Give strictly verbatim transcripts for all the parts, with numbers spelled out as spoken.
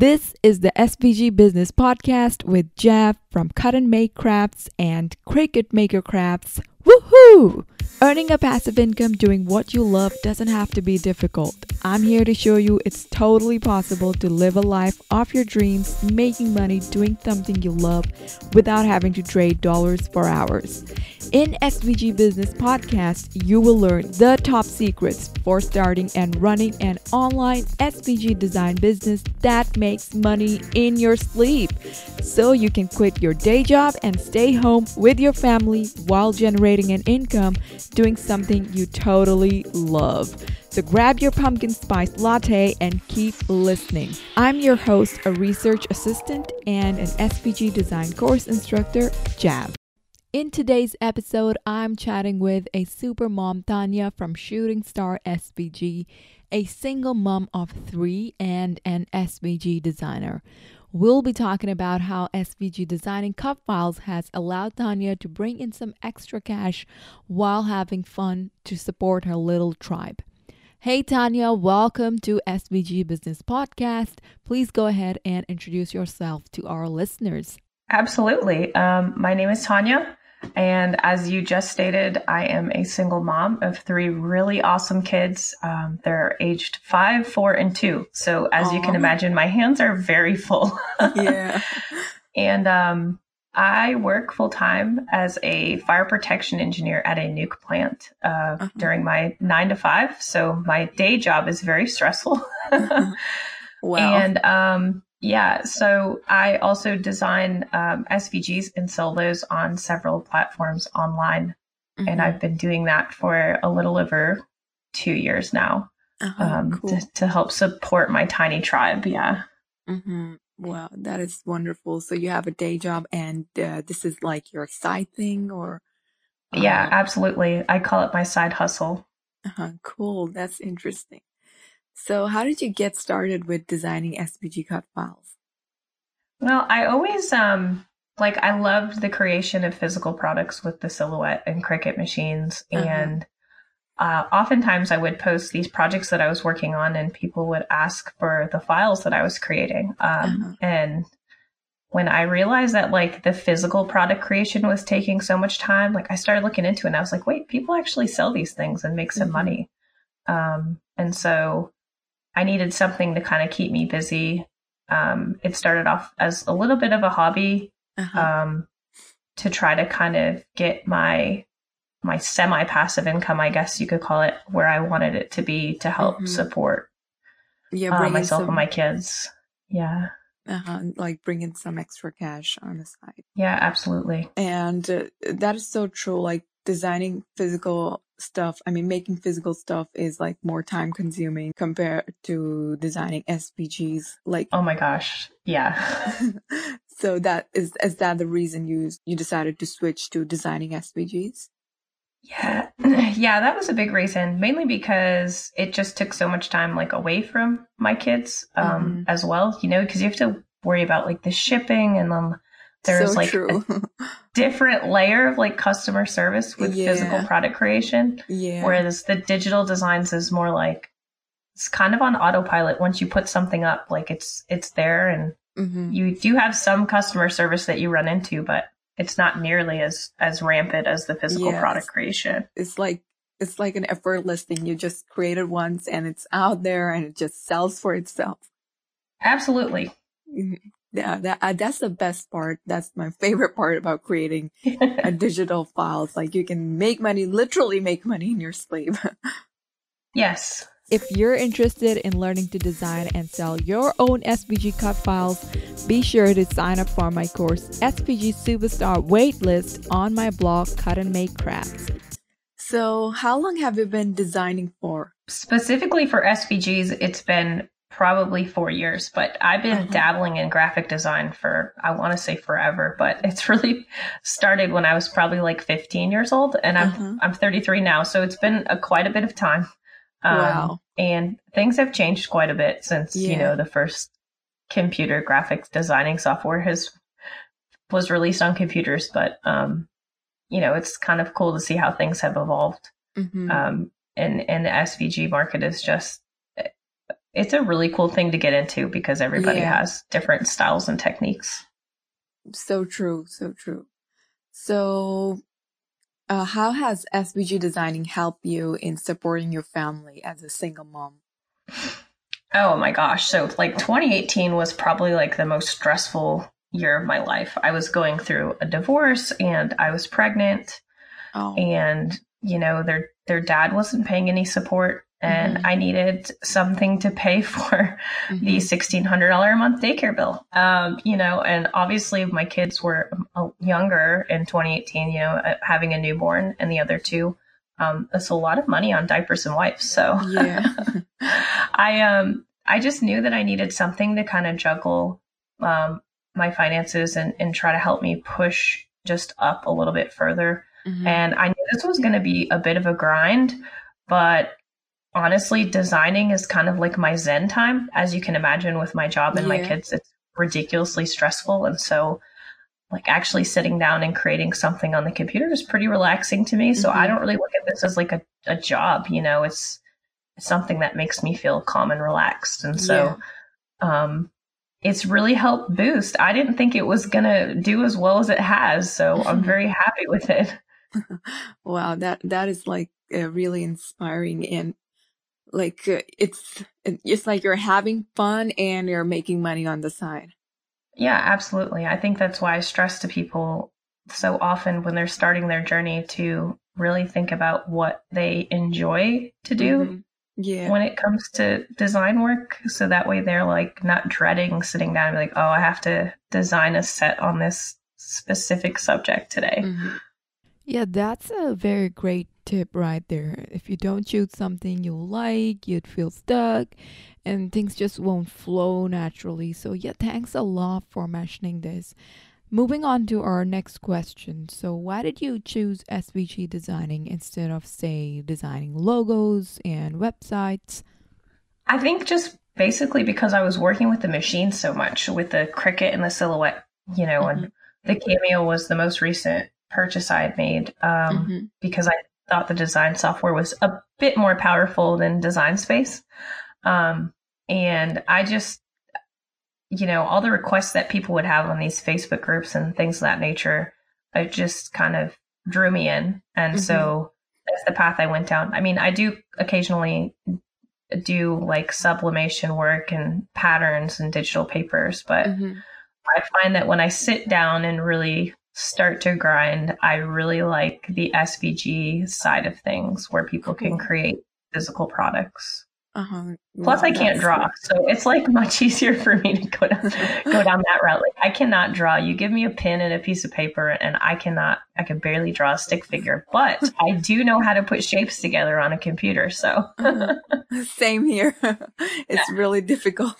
This is the S V G Business Podcast with Jeff from Cut and Make Crafts and Cricut Maker Crafts. Woohoo! Earning a passive income doing what you love doesn't have to be difficult. I'm here to show you it's totally possible to live a life of your dreams, making money, doing something you love without having to trade dollars for hours. In S V G Business Podcast, you will learn the top secrets for starting and running an online S V G design business that makes money in your sleep, so you can quit your day job and stay home with your family while generating an income doing something you totally love. So grab your pumpkin spice latte and keep listening. I'm your host, a research assistant and an S V G design course instructor, Jab. In today's episode, I'm chatting with a super mom, Tanya from Shooting Star S V G, a single mom of three and an S V G designer. We'll be talking about how S V G designing cup files has allowed Tanya to bring in some extra cash while having fun to support her little tribe. Hey Tanya, welcome to S V G Business Podcast. Please go ahead and introduce yourself to our listeners. Absolutely. Um, my name is Tanya, and as you just stated, I am a single mom of three really awesome kids. Um, they're aged five, four, and two. So as Aww. You can imagine, my hands are very full. Yeah. And um, I work full-time as a fire protection engineer at a nuke plant uh, uh-huh. during my nine to five. So my day job is very stressful. uh-huh. Wow. And um, yeah, so I also design um, S V Gs and silos on several platforms online, mm-hmm. and I've been doing that for a little over two years now uh-huh, um, cool. to, to help support my tiny tribe. Yeah. Mm-hmm. Wow, that is wonderful. So you have a day job, and uh, this is like your side thing, or? Um... Yeah, absolutely. I call it my side hustle. Uh-huh, cool. That's interesting. So how did you get started with designing S V G cut files? Well, I always, um, like, I loved the creation of physical products with the Silhouette and Cricut machines. Uh-huh. And uh, oftentimes I would post these projects that I was working on, and people would ask for the files that I was creating. Um, uh-huh. And when I realized that, like, the physical product creation was taking so much time, like, I started looking into it, and I was like, wait, people actually sell these things and make some mm-hmm. money. Um, and so I needed something to kind of keep me busy. Um, it started off as a little bit of a hobby, uh-huh. um, to try to kind of get my my semi-passive income, I guess you could call it, where I wanted it to be, to help mm-hmm. support yeah, uh, myself some... and my kids. Yeah. Uh-huh. Like bring in some extra cash on the side. Yeah, absolutely. And uh, that is so true. Like designing physical stuff, I mean, making physical stuff is like more time consuming compared to designing S V Gs. Like, oh my gosh. Yeah. So that is, is that the reason you, you decided to switch to designing S V Gs? Yeah. Yeah. That was a big reason, mainly because it just took so much time, like away from my kids, um, mm-hmm. as well, you know, cause you have to worry about like the shipping, and then there's so like true. a different layer of like customer service with yeah. physical product creation. Yeah. Whereas the digital designs is more like, it's kind of on autopilot. Once you put something up, like it's, it's there, and mm-hmm. you do have some customer service that you run into, but it's not nearly as, as rampant as the physical yes. product creation. It's like, it's like an effortless thing. You just create it once and it's out there and it just sells for itself. Absolutely. Mm-hmm. Yeah, that uh, that's the best part. That's my favorite part about creating a digital files. Like you can make money, literally make money in your sleep. Yes. If you're interested in learning to design and sell your own S V G cut files, be sure to sign up for my course S V G Superstar waitlist on my blog, Cut and Make Crafts. So how long have you been designing for? Specifically for S V Gs, it's been probably four years, but I've been uh-huh. dabbling in graphic design for, I want to say forever, but it's really started when I was probably like fifteen years old, and I'm, uh-huh. I'm thirty-three now. So it's been a, quite a bit of time. Um, wow. And things have changed quite a bit since, yeah. you know, the first computer graphics designing software has, was released on computers. But, um, you know, it's kind of cool to see how things have evolved. Mm-hmm. Um, and, and the S V G market is just it's a really cool thing to get into because everybody yeah. has different styles and techniques. So true. So true. So uh, how has S V G designing helped you in supporting your family as a single mom? Oh my gosh. So like twenty eighteen was probably like the most stressful year of my life. I was going through a divorce and I was pregnant oh. and, you know, their, their dad wasn't paying any support. And mm-hmm. I needed something to pay for mm-hmm. the sixteen hundred dollars a month daycare bill. Um, you know, and obviously my kids were younger in twenty eighteen, you know, having a newborn and the other two, um, that's a lot of money on diapers and wipes. So yeah. I, um, I just knew that I needed something to kind of juggle, um, my finances and, and try to help me push just up a little bit further. Mm-hmm. And I knew this was going to be a bit of a grind, but honestly, designing is kind of like my Zen time. As you can imagine with my job and yeah. my kids, it's ridiculously stressful. And so like actually sitting down and creating something on the computer is pretty relaxing to me. Mm-hmm. So I don't really look at this as like a, a job, you know, it's, it's something that makes me feel calm and relaxed. And so, yeah. um, it's really helped boost. I didn't think it was going to do as well as it has. So I'm very happy with it. Wow. That, that is like uh, really inspiring and, like uh, it's it's like you're having fun and you're making money on the side. Yeah, absolutely. I think that's why I stress to people so often when they're starting their journey to really think about what they enjoy to do mm-hmm. yeah. when it comes to design work. So that way they're like not dreading sitting down and be like, oh, I have to design a set on this specific subject today. Mm-hmm. Yeah, that's a very great tip right there. If you don't choose something you like, you'd feel stuck and things just won't flow naturally. So yeah, thanks a lot for mentioning this. Moving on to our next question. So why did you choose S V G designing instead of, say, designing logos and websites? I think just basically because I was working with the machine so much, with the Cricut and the Silhouette, you know, mm-hmm. and the Cameo was the most recent purchase I had made um, mm-hmm. because I thought the design software was a bit more powerful than Design Space. Um, and I just, you know, all the requests that people would have on these Facebook groups and things of that nature, it just kind of drew me in. And mm-hmm. so that's the path I went down. I mean, I do occasionally do like sublimation work and patterns and digital papers, but mm-hmm. I find that when I sit down and really start to grind, I really like the S V G side of things where people can create physical products. Uh-huh. Plus wow, I can't draw. Cool. So it's like much easier for me to go down, go down that route. Like I cannot draw. You give me a pen and a piece of paper and I cannot, I can barely draw a stick figure, but I do know how to put shapes together on a computer. So same here. It's yeah. really difficult.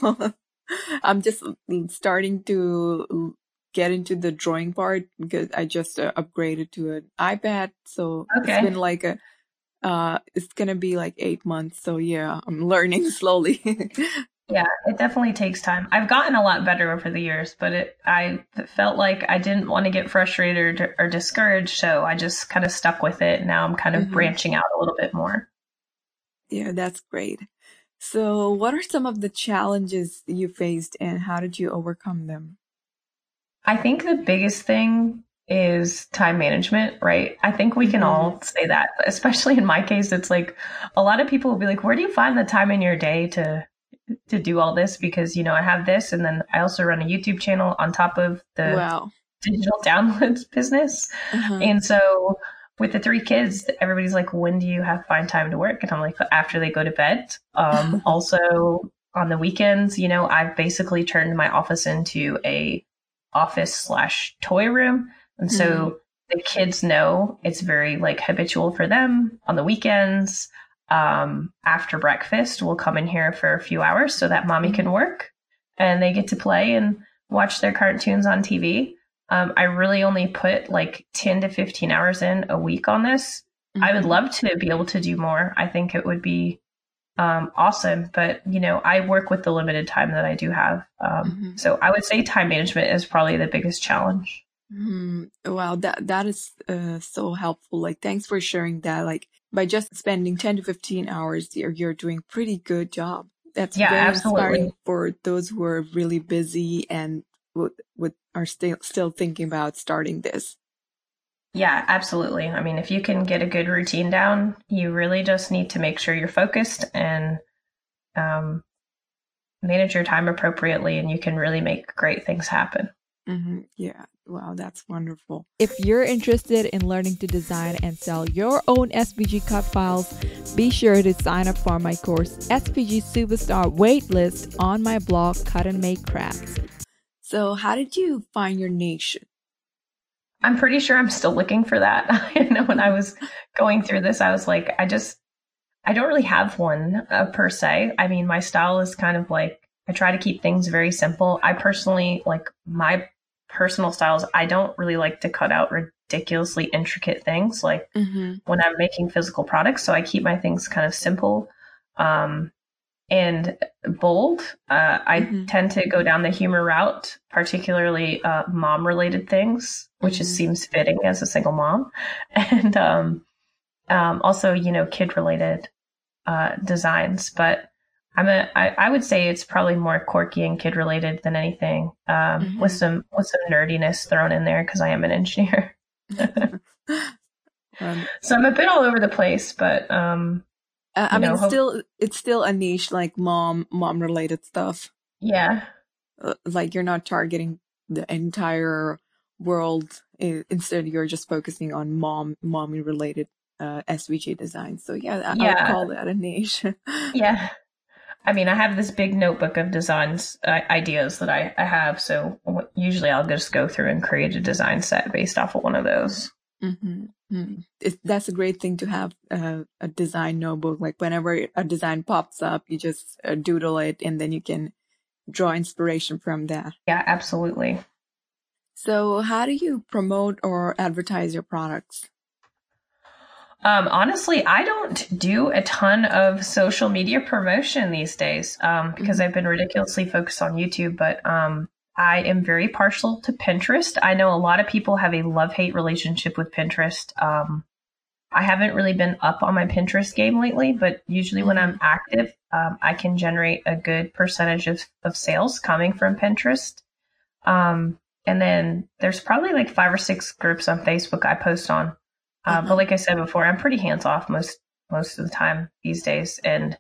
I'm just starting to get into the drawing part because I just uh, upgraded to an iPad. So okay. it's been like a, uh, it's going to be like eight months. So yeah, I'm learning slowly. Yeah, it definitely takes time. I've gotten a lot better over the years, but it, I felt like I didn't want to get frustrated or, or discouraged. So I just kind of stuck with it. Now I'm kind of mm-hmm. branching out a little bit more. Yeah, that's great. So what are some of the challenges you faced and how did you overcome them? I think the biggest thing is time management, right? I think we can mm-hmm. all say that, especially in my case. It's like a lot of people will be like, where do you find the time in your day to to do all this? Because, you know, I have this and then I also run a YouTube channel on top of the wow. digital downloads business. Mm-hmm. And so with the three kids, everybody's like, when do you have find time to work? And I'm like, after they go to bed. Um, also on the weekends, you know, I've basically turned my office into a office slash toy room. And so mm-hmm. the kids know it's very like habitual for them on the weekends. Um, after breakfast, we'll come in here for a few hours so that mommy can work and they get to play and watch their cartoons on T V. Um, I really only put like ten to fifteen hours in a week on this. Mm-hmm. I would love to be able to do more. I think it would be Um, awesome. But, you know, I work with the limited time that I do have. Um, mm-hmm. So I would say time management is probably the biggest challenge. Mm-hmm. Wow. That, that is uh, so helpful. Like, thanks for sharing that. Like by just spending ten to fifteen hours, you're, you're doing pretty good job. That's yeah, very absolutely. For those who are really busy and w w are still still thinking about starting this. Yeah, absolutely. I mean, if you can get a good routine down, you really just need to make sure you're focused and um, manage your time appropriately, and you can really make great things happen. Mm-hmm. Yeah. Wow, that's wonderful. If you're interested in learning to design and sell your own S V G cut files, be sure to sign up for my course S V G Superstar waitlist on my blog, Cut and Make Crafts. So how did you find your niche? I'm pretty sure I'm still looking for that. I know when I was going through this, I was like, I just, I don't really have one uh, per se. I mean, my style is kind of like, I try to keep things very simple. I personally, like my personal styles, I don't really like to cut out ridiculously intricate things like mm-hmm. when I'm making physical products. So I keep my things kind of simple um, and bold. Uh, I mm-hmm. tend to go down the humor route, particularly uh, mom related things, which mm-hmm. just seems fitting as a single mom. And um, um, also, you know, kid related uh, designs. But I'm a, I, I would say it's probably more quirky and kid related than anything, um, mm-hmm. with some with some nerdiness thrown in there because I am an engineer. um, so I'm a bit all over the place, but um, uh, I mean, know, still it's still a niche, like mom mom related stuff. Yeah, uh, like you're not targeting the entire world. Instead, you're just focusing on mom mommy related uh, S V G design. So yeah, I, yeah. I would call that a niche. Yeah. I mean, I have this big notebook of designs uh, ideas that I, I have. So usually I'll just go through and create a design set based off of one of those. Mm-hmm. Mm-hmm. It, that's a great thing to have uh, a design notebook. Like whenever a design pops up, you just uh, doodle it and then you can draw inspiration from that. Yeah, absolutely. So how do you promote or advertise your products? Um, honestly, I don't do a ton of social media promotion these days um, because I've been ridiculously focused on YouTube, but um, I am very partial to Pinterest. I know a lot of people have a love-hate relationship with Pinterest. Um, I haven't really been up on my Pinterest game lately, but usually when I'm active, um, I can generate a good percentage of, of sales coming from Pinterest. Um, and then there's probably like five or six groups on Facebook I post on. Uh, but like I said before, I'm pretty hands-off most most of the time these days. And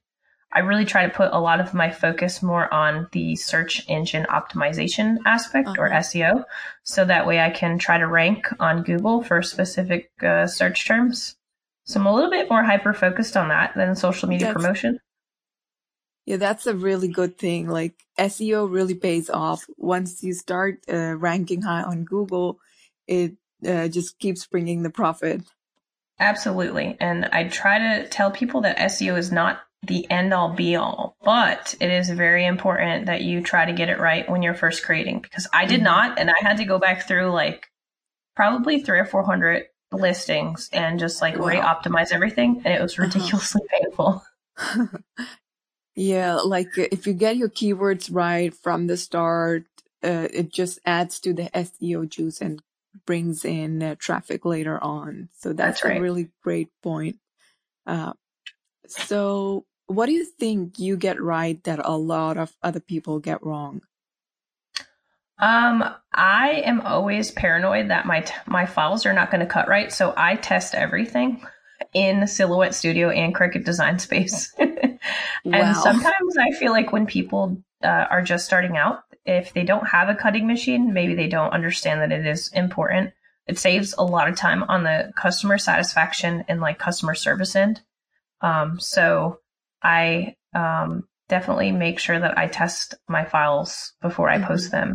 I really try to put a lot of my focus more on the search engine optimization aspect uh-huh. or S E O. So that way I can try to rank on Google for specific uh, search terms. So I'm a little bit more hyper-focused on that than social media that's, promotion. Yeah, that's a really good thing. Like S E O really pays off. Once you start uh, ranking high on Google, it uh, just keeps bringing the profit. Absolutely. And I try to tell people that S E O is not the end all be all, but it is very important that you try to get it right when you're first creating, because I did not. And I had to go back through like probably three or four hundred listings and just like wow. re-optimize everything. And it was ridiculously uh-huh. painful. Yeah. Like if you get your keywords right from the start, uh, it just adds to the S E O juice and brings in uh, traffic later on. So that's, that's right. a really great point. Uh, so what do you think you get right that a lot of other people get wrong? Um, I am always paranoid that my, t my files are not going to cut right. So I test everything in Silhouette Studio and Cricut Design Space. And wow. sometimes I feel like when people uh, are just starting out, if they don't have a cutting machine, maybe they don't understand that it is important. It saves a lot of time on the customer satisfaction and like customer service end. Um, so I um, definitely make sure that I test my files before I mm-hmm. post them.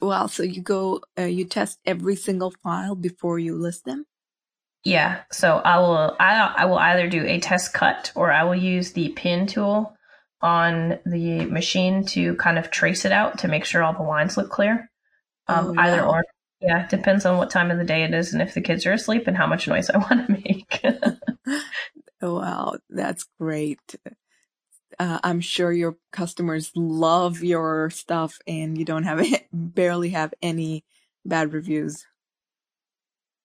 Wow. So you go, uh, you test every single file before you list them? Yeah. So I will, I, I will either do a test cut or I will use the pin tool on the machine to kind of trace it out to make sure all the lines look clear. Um, oh, wow. Either or. Yeah, depends on what time of the day it is and if the kids are asleep and how much noise I want to make. Wow, that's great. Uh, I'm sure your customers love your stuff and you don't have barely have any bad reviews.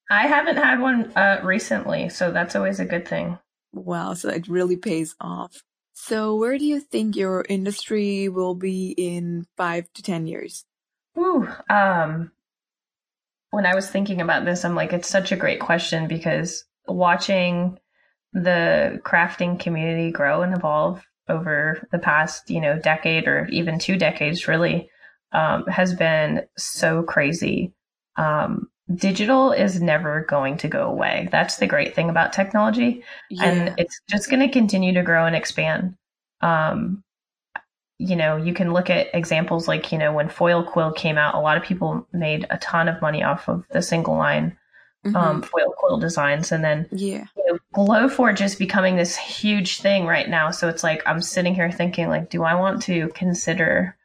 I haven't had one uh, recently, so that's always a good thing. Wow, so it really pays off. So where do you think your industry will be in five to ten years? Ooh, um, when I was thinking about this, I'm like, it's such a great question, because watching the crafting community grow and evolve over the past, you know, decade or even two decades really um, has been so crazy. Um, digital is never going to go away. That's the great thing about technology. Yeah. And it's just going to continue to grow and expand. Um, you know, you can look at examples like, you know, when Foil Quill came out, a lot of people made a ton of money off of the single line mm-hmm. um, Foil Quill designs. And then yeah. you know, Glowforge is becoming this huge thing right now. So it's like, I'm sitting here thinking like, do I want to consider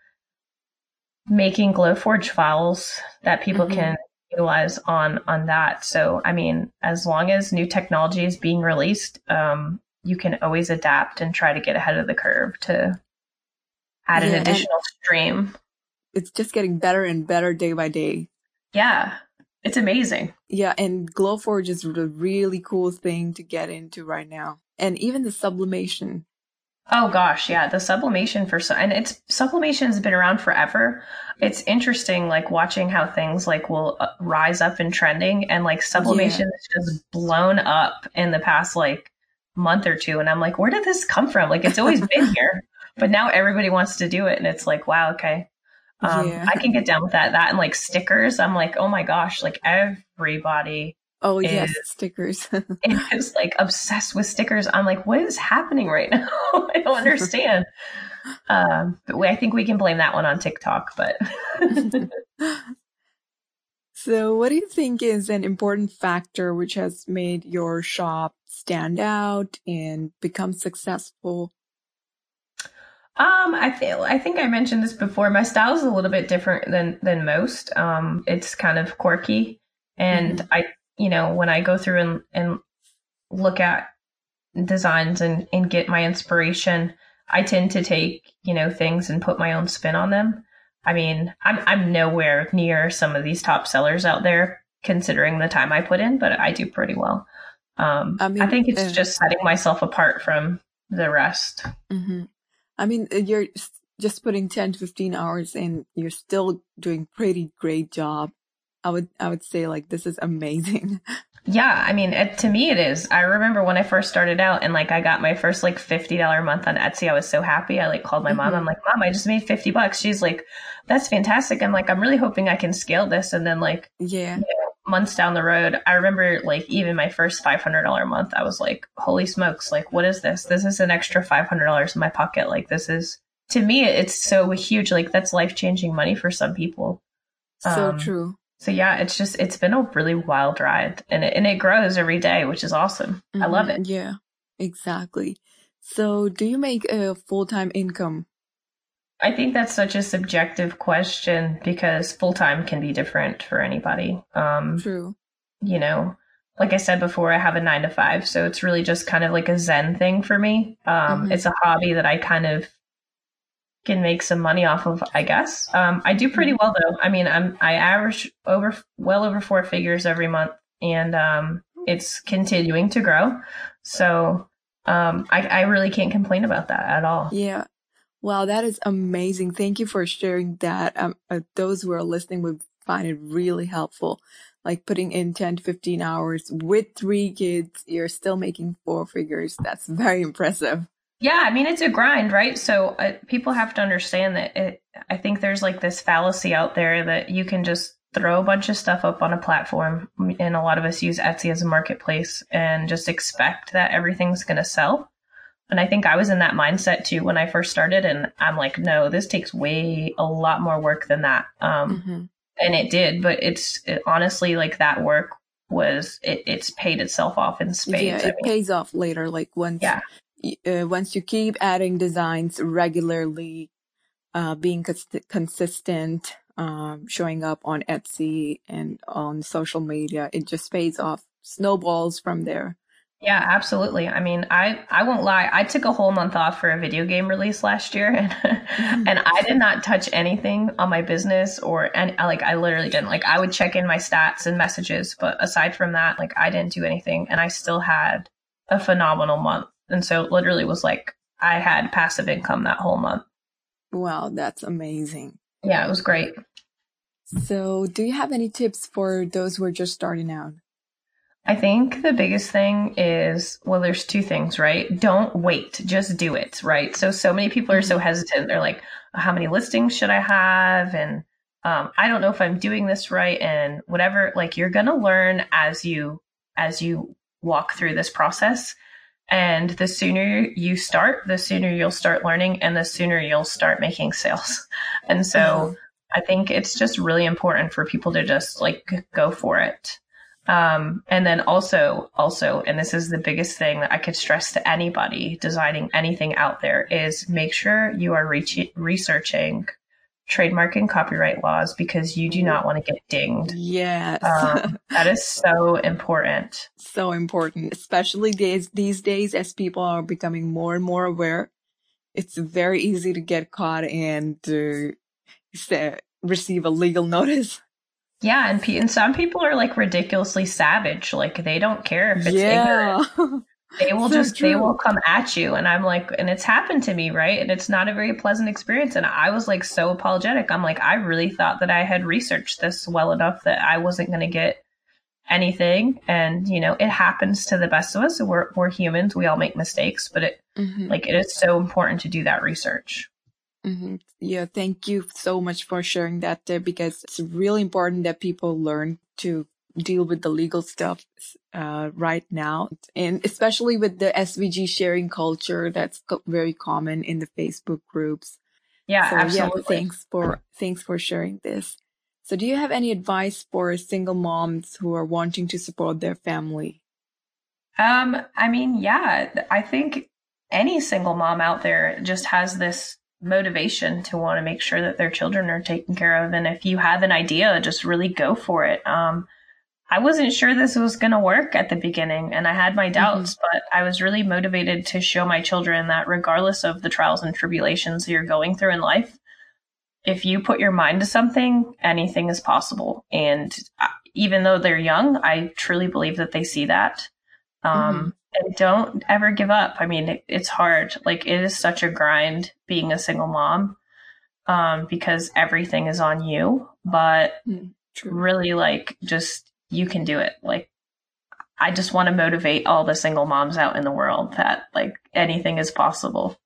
making Glowforge files that people mm-hmm. can utilize on, on that. So, I mean, as long as new technology is being released, um, you can always adapt and try to get ahead of the curve to add yeah, an additional stream. It's just getting better and better day by day. Yeah. It's amazing. Yeah. And Glowforge is a really cool thing to get into right now. And even the sublimation. Oh gosh. Yeah. The sublimation for, and it's sublimation has been around forever. It's interesting, like watching how things like will rise up in trending, and like sublimation yeah. is just blown up in the past like month or two. And I'm like, where did this come from? Like, it's always been here, but now everybody wants to do it. And it's like, wow. Okay. Um, yeah. I can get down with that, that and like stickers. I'm like, oh my gosh, like everybody Oh is, yes, stickers. It was like obsessed with stickers. I'm like, what is happening right now? I don't understand. um, but we, I think we can blame that one on TikTok. But so, what do you think is an important factor which has made your shop stand out and become successful? Um, I feel, I think I mentioned this before. My style is a little bit different than than most. Um, it's kind of quirky, and mm-hmm. I. you know, when I go through and, and look at designs and, and get my inspiration, I tend to take, you know, things and put my own spin on them. I mean, I'm, I'm nowhere near some of these top sellers out there considering the time I put in, but I do pretty well. Um, I mean, I think it's uh, just setting myself apart from the rest. Mm-hmm. I mean, you're just putting ten, fifteen hours in, you're still doing pretty great job. I would I would say like this is amazing. Yeah, I mean, it, to me it is. I remember when I first started out and like I got my first like fifty dollars a month on Etsy. I was so happy. I like called my mm-hmm. mom. I'm like, Mom, I just made fifty bucks. She's like, that's fantastic. I'm like, I'm really hoping I can scale this. And then like yeah, you know, months down the road, I remember like even my first five hundred dollars a month, I was like, holy smokes, like what is this? This is an extra five hundred dollars in my pocket. Like this is, to me, it's so huge. Like that's life-changing money for some people. So um, true. So yeah, it's just, it's been a really wild ride, and it, and it grows every day, which is awesome. Mm-hmm. I love it. Yeah, exactly. So do you make a full-time income? I think that's such a subjective question because full-time can be different for anybody. Um, True. You know, like I said before, I have a nine to five, so it's really just kind of like a zen thing for me. Um, mm-hmm. It's a hobby that I kind of can make some money off of, I guess. Um, I do pretty well though. I mean, I'm, I average over, well over four figures every month, and um, it's continuing to grow. So um, I, I really can't complain about that at all. Yeah. Wow. That is amazing. Thank you for sharing that. Um, uh, those who are listening would find it really helpful. Like putting in ten to fifteen hours with three kids, you're still making four figures. That's very impressive. Yeah, I mean, it's a grind, right? So uh, people have to understand that it, I think there's like this fallacy out there that you can just throw a bunch of stuff up on a platform. And a lot of us use Etsy as a marketplace and just expect that everything's going to sell. And I think I was in that mindset too when I first started. And I'm like, no, this takes way a lot more work than that. Um, mm-hmm. And it did. But it's it, honestly like that work was it, it's paid itself off in spades. Yeah, it I mean, pays off later. Like once. Yeah. Uh, once you keep adding designs regularly, uh, being cons- consistent, um, showing up on Etsy and on social media, it just pays off, snowballs from there. Yeah, absolutely. I mean, I, I won't lie. I took a whole month off for a video game release last year, and mm-hmm. and I did not touch anything on my business or any, like I literally didn't. Like I would check in my stats and messages, but aside from that, like I didn't do anything, and I still had a phenomenal month. And so it literally was like I had passive income that whole month. Wow, that's amazing. Yeah, it was great. So do you have any tips for those who are just starting out? I think the biggest thing is, well, there's two things, right? Don't wait, just do it, right? So, so many people are so hesitant. They're like, how many listings should I have? And um, I don't know if I'm doing this right and whatever. Like, you're going to learn as you, as you walk through this process. And the sooner you start, the sooner you'll start learning and the sooner you'll start making sales. And so mm-hmm. I think it's just really important for people to just like go for it. Um, and then also, also, and this is the biggest thing that I could stress to anybody designing anything out there, is make sure you are re- researching trademark and copyright laws, because you do not want to get dinged. Yes. Um, that is so important. So important, especially these, these days as people are becoming more and more aware. It's very easy to get caught and to uh, receive a legal notice. Yeah, and, pe- and some people are like ridiculously savage. Like, they don't care if it's yeah. ignorant. They will just, true. they will come at you. And I'm like, and it's happened to me, right? And it's not a very pleasant experience. And I was like so apologetic. I'm like, I really thought that I had researched this well enough that I wasn't going to get anything. And, you know, it happens to the best of us. We're, we're humans. We all make mistakes, but it mm-hmm. like, it is so important to do that research. Mm-hmm. Yeah, thank you so much for sharing that tip, because it's really important that people learn to deal with the legal stuff uh, right now. And especially with the S V G sharing culture, that's co- very common in the Facebook groups. Yeah, so, absolutely. Yeah, thanks for, thanks for sharing this. So do you have any advice for single moms who are wanting to support their family? Um, I mean, yeah, I think any single mom out there just has this motivation to want to make sure that their children are taken care of. And if you have an idea, just really go for it. Um, I wasn't sure this was going to work at the beginning, and I had my doubts, mm-hmm. but I was really motivated to show my children that regardless of the trials and tribulations you're going through in life, if you put your mind to something, anything is possible. And even though they're young, I truly believe that they see that. Um, mm-hmm. And don't ever give up. I mean, it, it's hard. Like, it is such a grind being a single mom, um, because everything is on you. But mm, really, like, just you can do it. Like, I just want to motivate all the single moms out in the world that, like, anything is possible.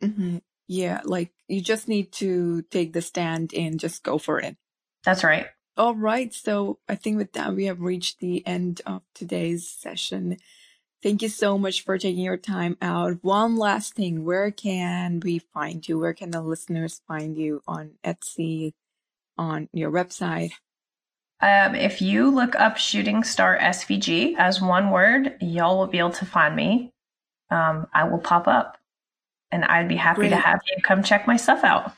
Mm-hmm. Yeah, like, you just need to take the stand and just go for it. That's right. All right. So I think with that, we have reached the end of today's session. Thank you so much for taking your time out. One last thing, where can we find you? Where can the listeners find you? On Etsy, on your website? Um, if you look up Shooting Star S V G as one word, y'all will be able to find me. Um, I will pop up, and I'd be happy Great. to have you come check my stuff out.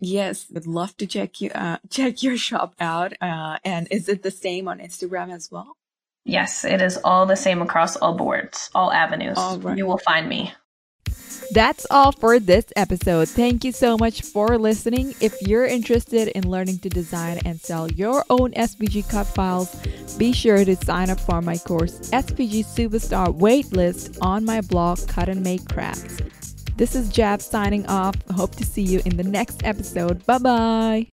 Yes, would love to check you uh, check your shop out. Uh, and is it the same on Instagram as well? Yes, it is all the same across all boards, all avenues. All right. You will find me. That's all for this episode. Thank you so much for listening. If you're interested in learning to design and sell your own S V G cut files, be sure to sign up for my course S V G Superstar waitlist on my blog, Cut and Make Crafts. This is Jab signing off. Hope to see you in the next episode. Bye-bye.